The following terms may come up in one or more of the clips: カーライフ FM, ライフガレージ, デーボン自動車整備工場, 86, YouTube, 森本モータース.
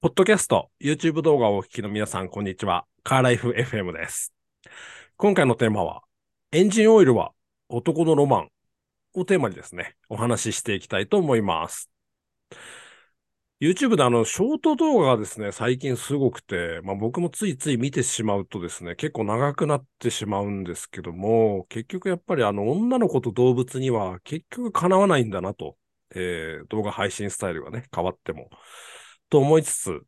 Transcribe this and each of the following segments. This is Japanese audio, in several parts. ポッドキャスト、YouTube 動画をお聞きの皆さん、こんにちは。カーライフ FM です。今回のテーマは、エンジンオイルは男のロマンをテーマにですね、お話ししていきたいと思います。YouTube でショート動画がですね、最近すごくて、僕もついつい見てしまうとですね、結構長くなってしまうんですけども、結局やっぱり女の子と動物には結局かなわないんだなと、動画配信スタイルがね、変わっても。と思いつつ、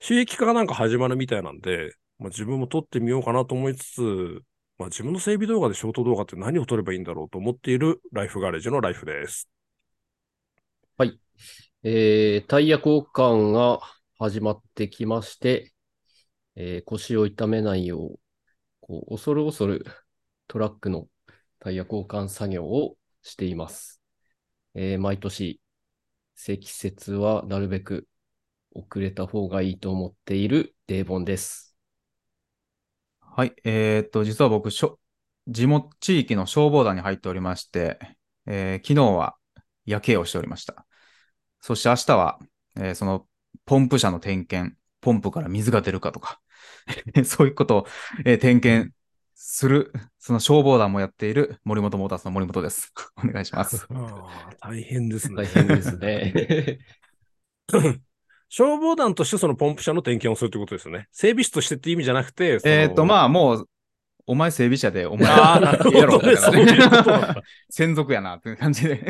収益化がなんか始まるみたいなんで、自分も撮ってみようかなと思いつつ、自分の整備動画でショート動画って何を撮ればいいんだろうと思っているライフガレージのライフです。はい。タイヤ交換が始まってきまして、腰を痛めないよう、恐る恐るトラックのタイヤ交換作業をしています。毎年、積雪はなるべく遅れた方がいいと思っているデーボンです。はい、実は僕、地域の消防団に入っておりまして、昨日は夜景をしておりました。そして明日は、そのポンプ車の点検、ポンプから水が出るかとか、そういうことを、点検する、その消防団もやっている森本モータースの森本です。お願いします。大変ですね。大変ですね。消防団としてそのポンプ車の点検をするということですよね。整備士としてって意味じゃなくて。もう、お前整備車で、お前なんてやろうみたいなね。専属やなっていう感じで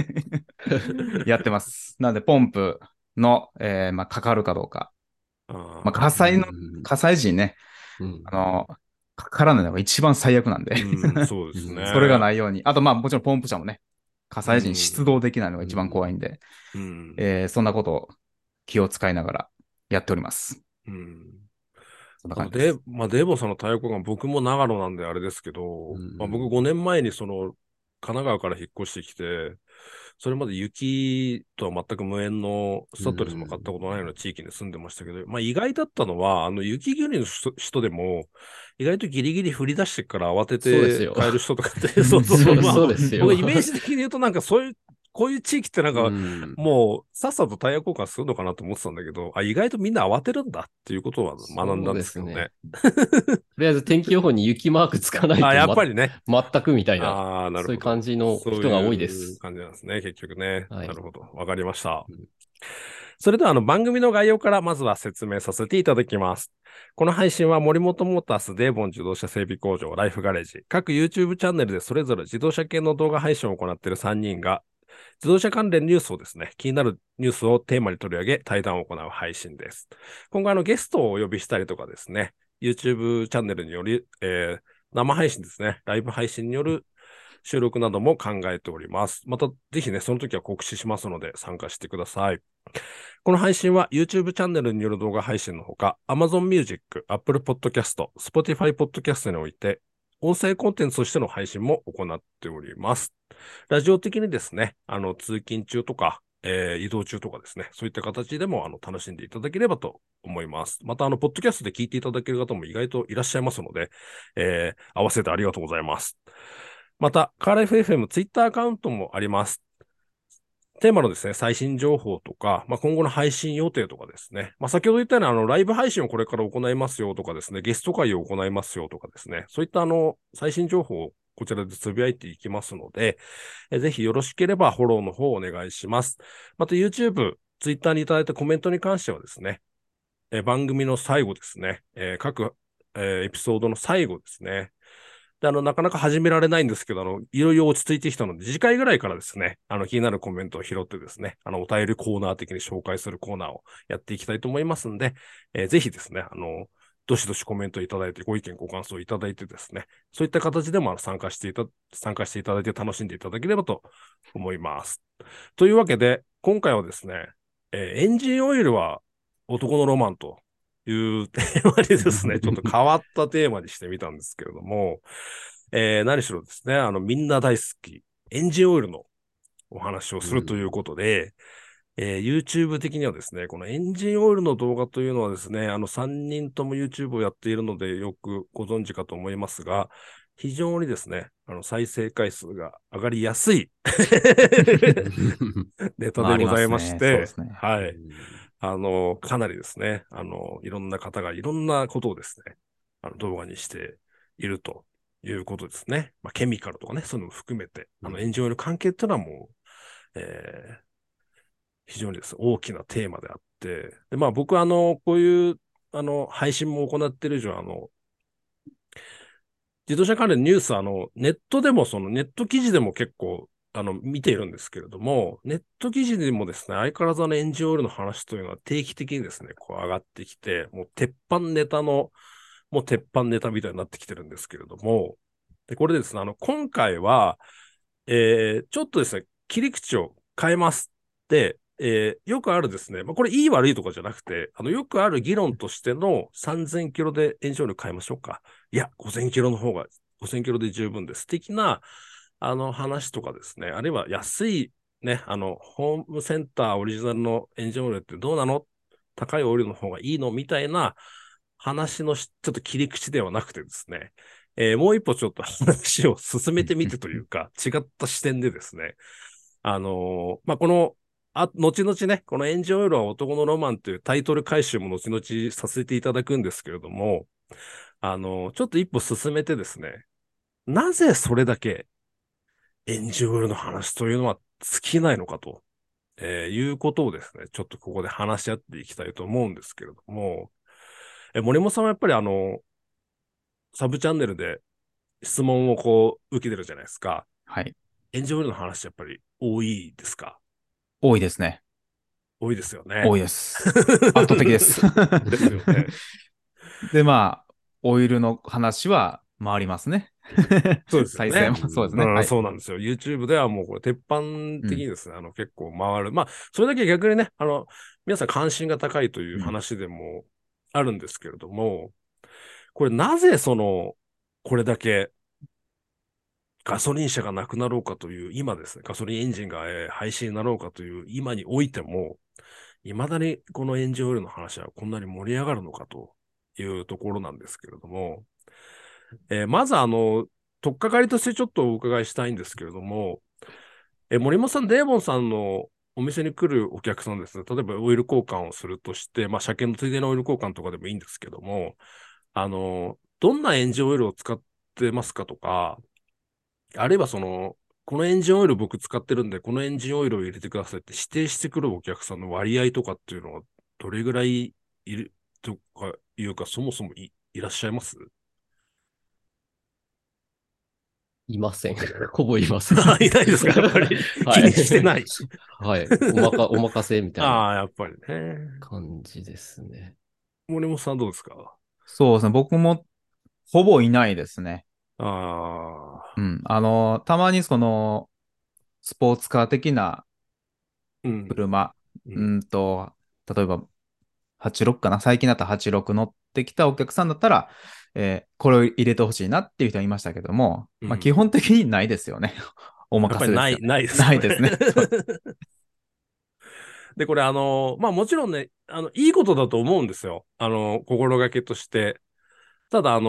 やってます。なので、ポンプの、かかるかどうか。火災時にね、かからないのが一番最悪なんで、そうですね。それがないように。あと、もちろんポンプ車もね、火災時に出動できないのが一番怖いんで、そんなことを気を使いながらやっております。そんな感じです。デーボさんの太陽光が僕も長野なんであれですけど、僕5年前に神奈川から引っ越してきて、それまで雪とは全く無縁のスタッドレスも買ったことないような地域に住んでましたけど、意外だったのは、雪国の人でも、意外とギリギリ降り出してから慌てて帰る人とかって、そうですよ。イメージ的に言うと、なんかこういう地域ってもうさっさとタイヤ交換するのかなと思ってたんだけど、意外とみんな慌てるんだっていうことは学んだんですけどね。とりあえず天気予報に雪マークつかないと、やっぱりね、全くみたいな、そういう感じの人が多いです。そういう感じなんですね、結局ね。はい、なるほど。わかりました。それでは番組の概要からまずは説明させていただきます。この配信は森本モータース、デーボン自動車整備工場、ライフガレージ、各 YouTube チャンネルでそれぞれ自動車系の動画配信を行っている3人が、自動車関連ニュースをですね、気になるニュースをテーマに取り上げ、対談を行う配信です。今後ゲストをお呼びしたりとかですね、YouTube チャンネルにより、生配信ですね、ライブ配信による収録なども考えております。また、ぜひね、その時は告知しますので、参加してください。この配信は YouTube チャンネルによる動画配信のほか、Amazon Music、Apple Podcast、Spotify Podcast において、音声コンテンツとしての配信も行っております。ラジオ的にですね、通勤中とか、移動中とかですね、そういった形でも楽しんでいただければと思います。また、ポッドキャストで聞いていただける方も意外といらっしゃいますので、合わせてありがとうございます。また、カーライフ FM ツイッターアカウントもあります。テーマのですね、最新情報とか、今後の配信予定とかですね、先ほど言ったようなライブ配信をこれから行いますよとかですね、ゲスト会を行いますよとかですね、そういった最新情報をこちらでつぶやいていきますので、ぜひよろしければフォローの方をお願いします。また YouTube、Twitter にいただいたコメントに関してはですね、番組の最後ですね、各エピソードの最後ですね、でなかなか始められないんですけど、いろいろ落ち着いてきたので、次回ぐらいからですね、気になるコメントを拾ってですね、お便りコーナー的に紹介するコーナーをやっていきたいと思いますんで、ぜひですね、どしどしコメントいただいて、ご意見、ご感想いただいてですね、そういった形でも参加していただいて楽しんでいただければと思います。というわけで、今回はですね、エンジンオイルは男のロマンと、いうテーマにですね、ちょっと変わったテーマにしてみたんですけれども、何しろですね、みんな大好き、エンジンオイルのお話をするということで、YouTube 的にはですね、このエンジンオイルの動画というのはですね、3人とも YouTube をやっているのでよくご存知かと思いますが、非常にですね、再生回数が上がりやすいネタでございまして、かなりですね、いろんな方がいろんなことをですね、動画にしているということですね。まあ、ケミカルとかね、そういうのも含めて、エンジニアの関係っていうのはもう、非常にですね、大きなテーマであって、でまあ、僕はこういう配信も行ってる以上、自動車関連のニュース、ネットでも、ネット記事でも結構、見ているんですけれども、ネット記事でもですね、相変わらずNGOL の話というのは定期的にですね、こう上がってきて、もう鉄板ネタの、もう鉄板ネタみたいになってきてるんですけれども、でこれですね、今回は、ちょっとですね、切り口を変えますって、よくあるですね、まあ、これいい悪いとかじゃなくて、よくある議論としての3000キロでNGOL 変えましょうか。いや、5000キロの方が、5000キロで十分です。的な、話とかですね、あるいは安いね、ホームセンターオリジナルのエンジンオイルってどうなの？高いオイルの方がいいの？みたいな話のちょっと切り口ではなくてですね、もう一歩ちょっと話を進めてみてというか、違った視点でですね、まあ、後々ね、このエンジンオイルは男のロマンというタイトル回収も後々させていただくんですけれども、ちょっと一歩進めてですね、なぜそれだけNGOL の話というのは尽きないのかと、いうことをですね、ちょっとここで話し合っていきたいと思うんですけれども、森本さんはやっぱりサブチャンネルで質問をこう受けてるじゃないですか。はい。NGOL の話やっぱり多いですか？多いですね。多いですよね。多いです。圧倒的です。ですよね。で、まあ、オイルの話は回りますね。そうですね。再生もそうですね。そうなんですよ。YouTube ではもうこれ鉄板的にですね、結構回る。まあ、それだけ逆にね、皆さん関心が高いという話でもあるんですけれども、これなぜこれだけガソリン車がなくなろうかという今ですね、ガソリンエンジンが廃止になろうかという今においても、いまだにこのエンジンオイルの話はこんなに盛り上がるのかというところなんですけれども、まず取っかかりとしてちょっとお伺いしたいんですけれども、森本さん、デーボンさんのお店に来るお客さんですね、例えばオイル交換をするとして、まあ、車検のついでのオイル交換とかでもいいんですけども、どんなエンジンオイルを使ってますかとか、あるいはこのエンジンオイル僕使ってるんで、このエンジンオイルを入れてくださいって指定してくるお客さんの割合とかっていうのは、どれぐらいいるとかいうか、そもそも いらっしゃいます？いません。ほぼいません。いないですか、やっぱり。はい、気にしてない。はい。お任せみたいな。やっぱりね。感じですね。森本さんどうですか？そうですね。僕もほぼいないですね。うん。たまにスポーツカー的な車、例えば86かな。最近だったら86乗ってきたお客さんだったら、これを入れてほしいなっていう人はいましたけども、まあ、基本的にないですよね。お任せです。やっぱりないですね。ないですね。で、これまあもちろんね、いいことだと思うんですよ。心がけとして。ただ、なん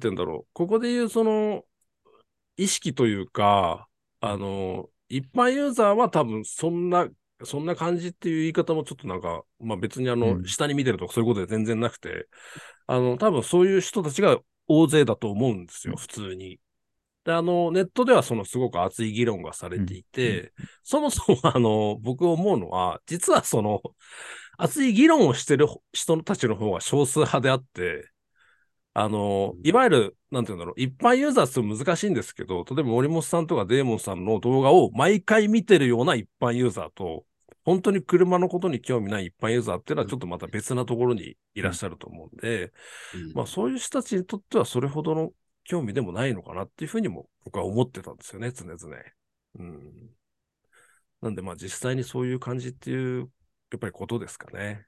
て言うんだろう。ここで言う意識というか、一般ユーザーは多分そんな感じっていう言い方もちょっとなんか、まあ別に下に見てるとかそういうことで全然なくて、多分そういう人たちが大勢だと思うんですよ、普通に。で、ネットではすごく熱い議論がされていて、そもそも僕思うのは、実は熱い議論をしてる人たちの方が少数派であって、いわゆる、なんていうんだろう、一般ユーザーすると難しいんですけど、例えば森本さんとかデーモンさんの動画を毎回見てるような一般ユーザーと、本当に車のことに興味ない一般ユーザーっていうのはちょっとまた別なところにいらっしゃると思うんで、まあそういう人たちにとってはそれほどの興味でもないのかなっていうふうにも僕は思ってたんですよね、常々。なんでまあ実際にそういう感じっていう、やっぱりことですかね。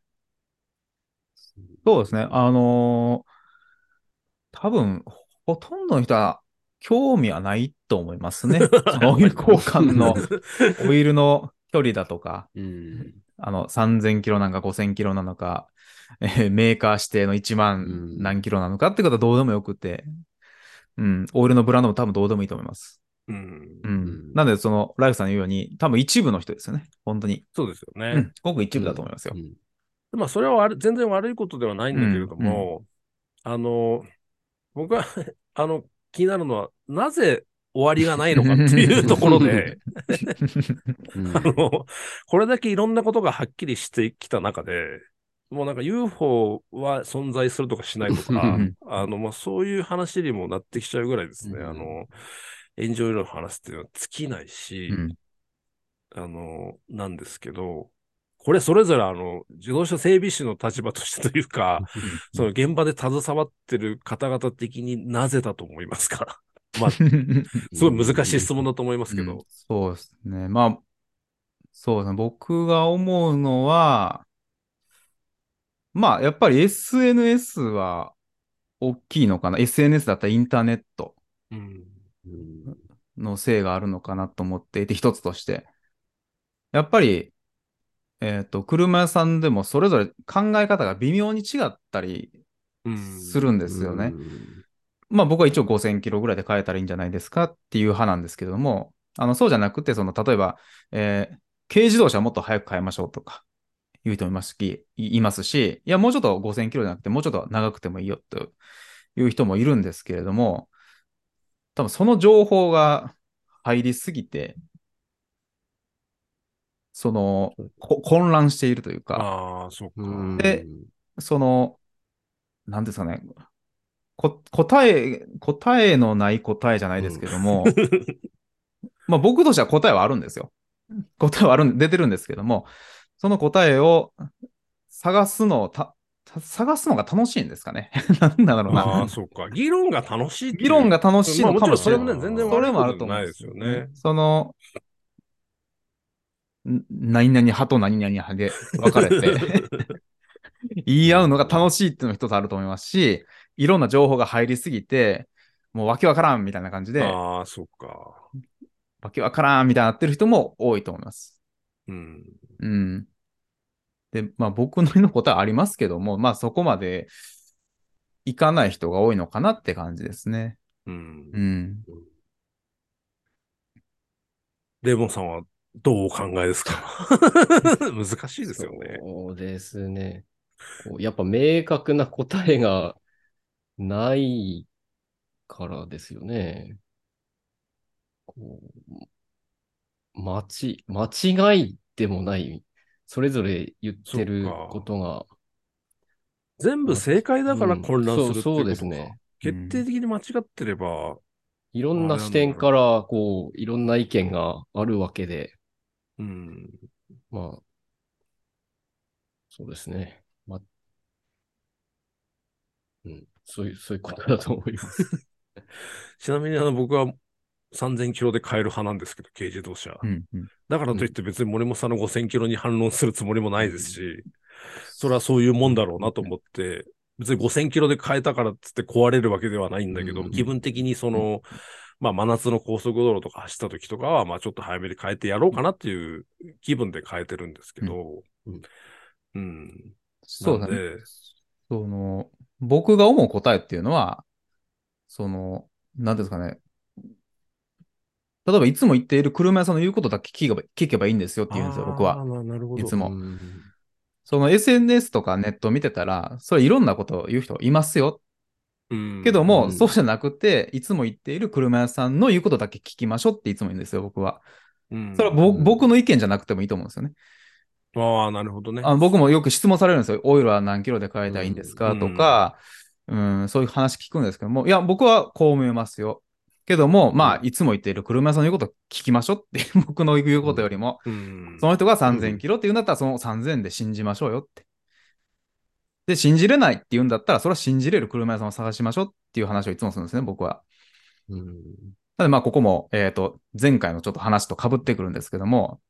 そうですね。多分、ほとんどの人は興味はないと思いますね。オイル交換の、オイルの距離だとか、3000キロなのか5000キロなのか、メーカー指定の1万何キロなのかってことはどうでもよくて、オイルのブランドも多分どうでもいいと思います。なので、ライフさんの言うように、多分一部の人ですよね。本当に。そうですよね。ごく一部だと思いますよ。まあ、それは全然悪いことではないんだけれども、うんうん、僕は気になるのは、なぜ終わりがないのかっていうところで、これだけいろんなことがはっきりしてきた中で、もうなんか UFO は存在するとかしないとか、まあ、そういう話にもなってきちゃうぐらいですね、炎上理論の話っていうのは尽きないし、うん、なんですけど、これそれぞれ自動車整備士の立場としてというか、その現場で携わってる方々的になぜだと思いますか？まあ、すごい難しい質問だと思いますけど。うん、そうですね。まあ、そうですね。僕が思うのは、まあ、やっぱり SNS は大きいのかな。SNS だったらインターネットのせいがあるのかなと思っていて、一つとして。やっぱり、車屋さんでもそれぞれ考え方が微妙に違ったりするんですよね。まあ、僕は一応5000キロぐらいで買えたらいいんじゃないですかっていう派なんですけれども、そうじゃなくて、例えば、軽自動車はもっと早く買いましょうとか言う人もいますし、いや、もうちょっと5000キロじゃなくて、もうちょっと長くてもいいよという人もいるんですけれども、多分その情報が入りすぎて、混乱しているというか、ああ、そっか。で、なんですかね、答えのない答えじゃないですけども、まあ僕としては答えはあるんですよ。答えは出てるんですけども、その答えを探すのが楽しいんですかね。なんだろうな。ああ、そうか。議論が楽しい。議論が楽しいのかもしれない。まあ、もちろんそれもね、全然悪いことじゃないですよね。何々派と何々派で分かれて言い合うのが楽しいっていうのが一つあると思いますし、いろんな情報が入りすぎて、もうわけわからんみたいな感じで、ああ、そうか。わけわからんみたいになってる人も多いと思います。うん。うん。で、まあ僕の答えはありますけども、まあそこまでいかない人が多いのかなって感じですね。うん。うん。デーボンさんはどうお考えですか？難しいですよね。そうですね。やっぱ明確な答えがないからですよね。こう、間違いでもない。それぞれ言ってることが。全部正解だから混乱するっていうことか、うん、そうですね。決定的に間違ってれば、うん、いろんな視点から、こう、いろんな意見があるわけで。うん。まあ、そうですね。まあ、うん。そういうことだと思います。ちなみに僕は3000キロで買える派なんですけど、軽自動車。うんうん、だからといって別に森本さんの5000キロに反論するつもりもないですし、うん、それはそういうもんだろうなと思って、別に5000キロで買えたからっつって壊れるわけではないんだけど、うん、気分的にまあ真夏の高速道路とか走った時とかは、まあちょっと早めに変えてやろうかなっていう気分で変えてるんですけど、うん。うん、そうだね。僕が思う答えっていうのは、なんですかね。例えばいつも言っている車屋さんの言うことだけ聞けばいいんですよって言うんですよ、僕は。なるほど。いつも。うん、SNS とかネット見てたら、それいろんなことを言う人いますよ。うん、けども、うん、そうじゃなくて、いつも言っている車屋さんの言うことだけ聞きましょうっていつも言うんですよ、僕は。うん、それは僕の意見じゃなくてもいいと思うんですよね。ああ、なるほどね。僕もよく質問されるんですよ。オイルは何キロで買えたらいいんですか、うん、とか、うん、そういう話聞くんですけども、いや、僕はこう思いますよ。けども、まあ、いつも言っている車屋さんの言うことを聞きましょうって、僕の言うことよりも、うん、その人が3000キロって言うんだったら、その3000で信じましょうよって。で、信じれないって言うんだったら、それは信じれる車屋さんを探しましょうっていう話をいつもするんですね、僕は。うん、なので、まあ、ここも、前回のちょっと話と被ってくるんですけども、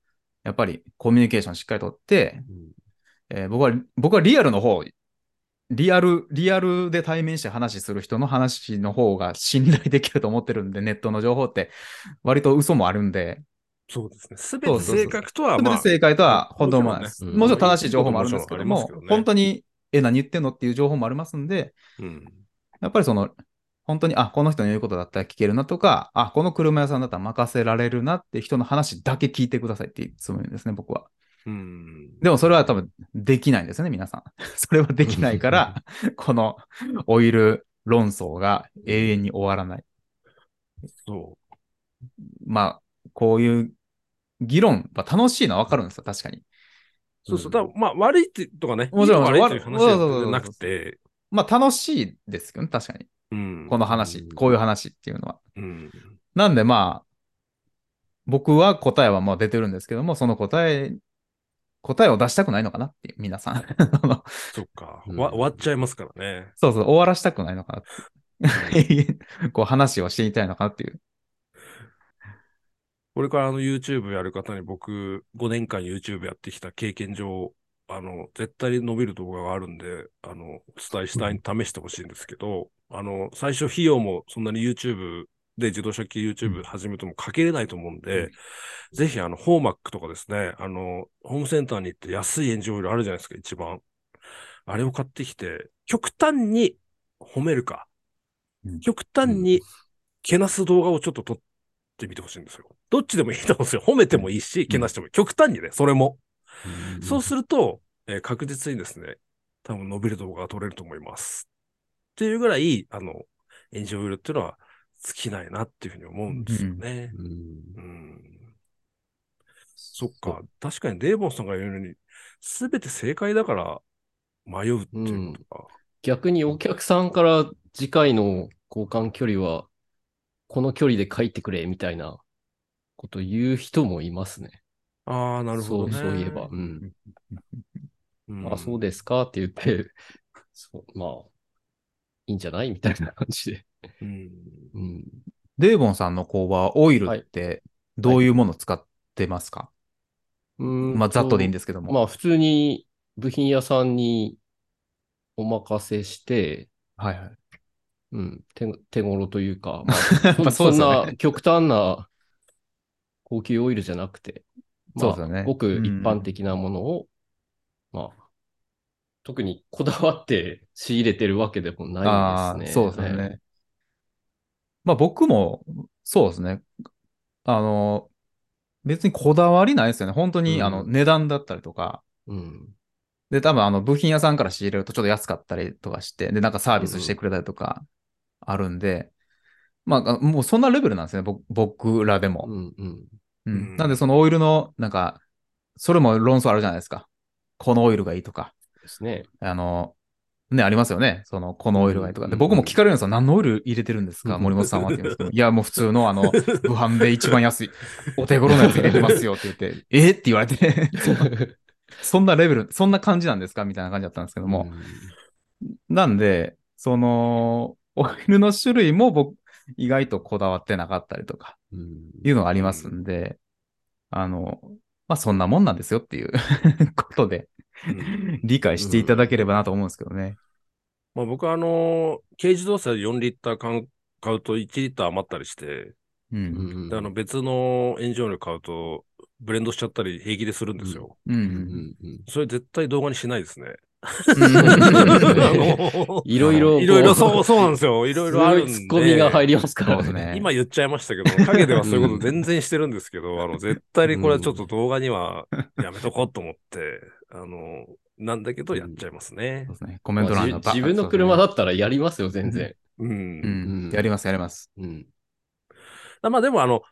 やっぱりコミュニケーションしっかりとって、うん、僕はリアルで対面して話する人の話の方が信頼できると思ってるんで、ネットの情報って割と嘘もあるんで。そうですね。全て正確とは、まあ、全て正解とはほとんどないです。もちろん正しい情報もあるんですけども、本当に、何言ってんのっていう情報もありますんで、うん、やっぱり本当に、あ、この人の言うことだったら聞けるなとか、あ、この車屋さんだったら任せられるなって人の話だけ聞いてくださいっていつも言うんですね、僕は。うん、でもそれは多分できないんですよね、皆さん。それはできないから、このオイル論争が永遠に終わらない。そう。まあ、こういう議論は楽しいのはわかるんですよ、確かに。そうそう。だまあ、悪いってとかね、もちろん悪いっていう話じゃなくて。まあ、楽しいですけどね、確かに。うん、この話、うん、こういう話っていうのは。うん、なんで、まあ、僕は答えはもう出てるんですけども、その答えを出したくないのかなっていう、皆さん。そっか、うん。終わっちゃいますからね。そうそう、終わらしたくないのかなって。こう話をしていたいのかなっていう。これからYouTube やる方に僕、5年間 YouTube やってきた経験上、絶対に伸びる動画があるんで、伝えしたい、試してほしいんですけど、最初費用もそんなに YouTube、で、自動車機 YouTube 始めてもかけれないと思うんで、うん、ぜひホーマックとかですね、ホームセンターに行って安いエンジンオイルあるじゃないですか、一番。あれを買ってきて、極端に褒めるか、極端にけなす動画をちょっと撮ってみてほしいんですよ。どっちでもいいと思うんですよ。褒めてもいいし、けなしてもいい。極端にね、それも。うん、そうすると、確実にですね、多分伸びる動画が撮れると思います。っていうぐらい、エンジンオイルっていうのは、尽きないなっていうふうに思うんですよね。うんうん、そっか、確かにデーボンさんが言うように、すべて正解だから迷うっていうことか、うん。逆にお客さんから次回の交換距離は、この距離で書いてくれみたいなこと言う人もいますね。ああ、なるほど、ね。そういえば。うんうん、あ、そうですかって言って、そうまあ、いいんじゃないみたいな感じで。うんうん、デーボンさんの工場、オイルってどういうものを使ってますか？はいはい、まあ、ざっとでいいんですけども。まあ、普通に部品屋さんにお任せして、はいはい。うん、手頃というか、まあまあ そうですよね、そんな極端な高級オイルじゃなくて、まあ、そうですよね、ごく一般的なものを、まあ、特にこだわって仕入れてるわけでもないんですね。あ、そうですね。まあ僕も、そうですね。別にこだわりないですよね。本当に、うん、値段だったりとか。うん。で、多分、部品屋さんから仕入れるとちょっと安かったりとかして、で、なんかサービスしてくれたりとか、あるんで、うん、まあ、もうそんなレベルなんですね、僕らでも。うん、うん。うん。なんで、そのオイルの、なんか、それも論争あるじゃないですか。このオイルがいいとか。ですね。ね、ありますよね。このオイルがいいとか。で、僕も聞かれるんですよ。何のオイル入れてるんですか、森本さんはって言うんですけど。いや、もう普通の無販で一番安い、お手頃なやつ入れてますよって言って、えって言われてそんなレベル、そんな感じなんですかみたいな感じだったんですけども。なんで、オイルの種類も僕、意外とこだわってなかったりとか、いうのがありますんで、まあ、そんなもんなんですよっていうことで。理解していただければなと思うんですけどね。まあ、僕は軽自動車で4リッター買うと1リッター余ったりして、うんうん、で別のエンジンオイル買うとブレンドしちゃったり平気でするんですよ、うんうんうんうん、それ絶対動画にしないですね。いろいろいろいろそうなんですよ。いろいろあるんで、ツッコミが入りますからね。今言っちゃいましたけど、陰ではそういうこと全然してるんですけど、絶対にこれはちょっと動画にはやめとこうと思って、なんだけどやっちゃいますね。そうですね。コメント欄の、自分の車だったらやりますよ、全然。うんうん、やりますやります。うん、まあでも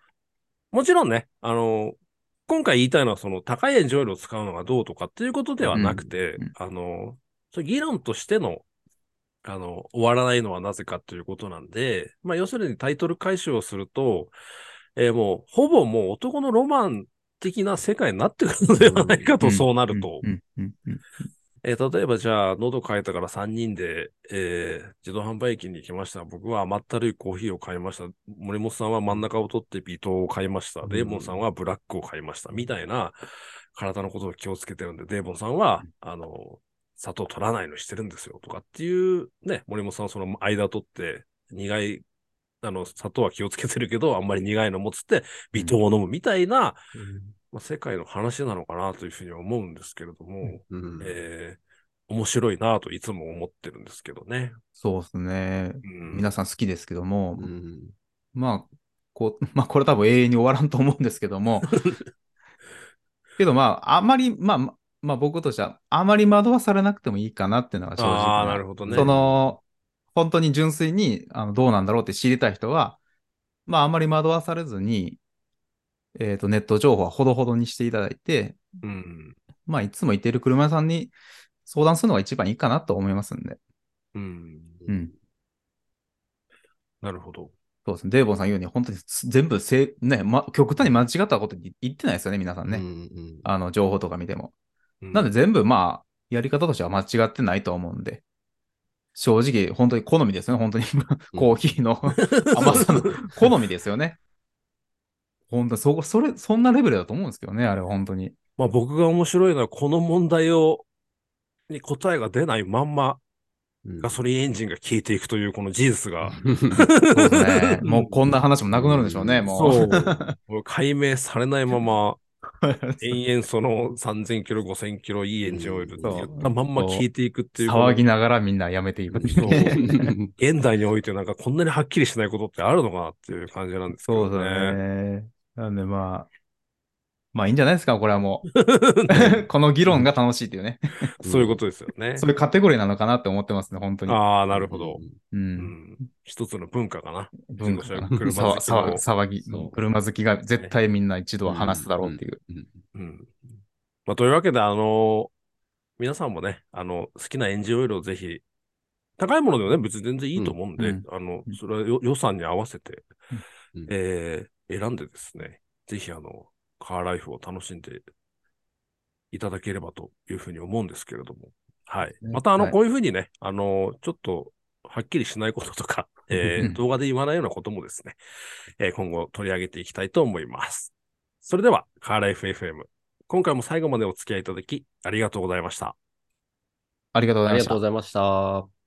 もちろんね、今回言いたいのは、高いエンジンオイルを使うのがどうとかっていうことではなくて、うん、議論としての、終わらないのはなぜかということなんで、まあ、要するにタイトル回収をすると、もう、ほぼもう男のロマン的な世界になってくるのではないかと、うん、そうなると。うんうんうん例えばじゃあ、喉渇いたから3人で、自動販売機に行きました。僕は甘ったるいコーヒーを買いました。森本さんは真ん中を取って微糖を買いました。デーボンさんはブラックを買いました。みたいな、体のことを気をつけてるんで、デーボンさんは、砂糖取らないのしてるんですよ。とかっていう、ね、森本さんはその間を取って、苦い、砂糖は気をつけてるけど、あんまり苦いのもつって、微糖を飲むみたいな、うんまあ、世界の話なのかなというふうに思うんですけれども、うん面白いなといつも思ってるんですけどね。そうですね、うん。皆さん好きですけども、うん、まあこれ多分永遠に終わらんと思うんですけども、けどまああんまりまあまあ僕としてはあまり惑わされなくてもいいかなっていうのが正直。ああ、なるほどね。その、本当に純粋にどうなんだろうって知りたい人は、まああまり惑わされずに、ネット情報はほどほどにしていただいて、うん、まあいつもいてる車屋さんに相談するのが一番いいかなと思いますんで。うん。うん。なるほど。そうですね。デーボンさん言うように、本当に全部ね、極端に間違ったこと言ってないですよね、皆さんね。うんうん、情報とか見ても。うん、なんで全部まあ、やり方としては間違ってないと思うんで。正直、本当に好みですよね。本当にコーヒーの、うん、甘さの好みですよね。本当にそんなレベルだと思うんですけどね、あれは本当に。まあ僕が面白いのは、この問題に答えが出ないまんま、ガソリンエンジンが消えていくというこの事実が、うん、そうですね。もうこんな話もなくなるんでしょうね、もう。そう。解明されないまま、延々その3000キロ、5000キロいいエンジンオイルって言ったまんま消えていくっていう。騒ぎながらみんなやめていく。現代においてなんかこんなにはっきりしないことってあるのかなっていう感じなんですけどね。そうだね。なんでまあいいんじゃないですか、これはもう。この議論が楽しいっていうね。そういうことですよね。そういうカテゴリーなのかなって思ってますね、本当に。ああ、なるほど。うん。うん、一つの文化かな。文化かな。車好きの騒ぎ。車好きが絶対みんな一度は話すだろうっていう。うん。うんうんうん、まあ、というわけで、皆さんもね、好きなエンジンオイルをぜひ、高いものでもね、別に全然いいと思うんで、うん、それは予算に合わせて、うん、選んでですね、ぜひカーライフを楽しんでいただければというふうに思うんですけれども。はい。またこういうふうにね、はい、ちょっとはっきりしないこととか、動画で言わないようなこともですね、今後取り上げていきたいと思います。それでは、カーライフ FM。今回も最後までお付き合いいただき、ありがとうございました。ありがとうございました。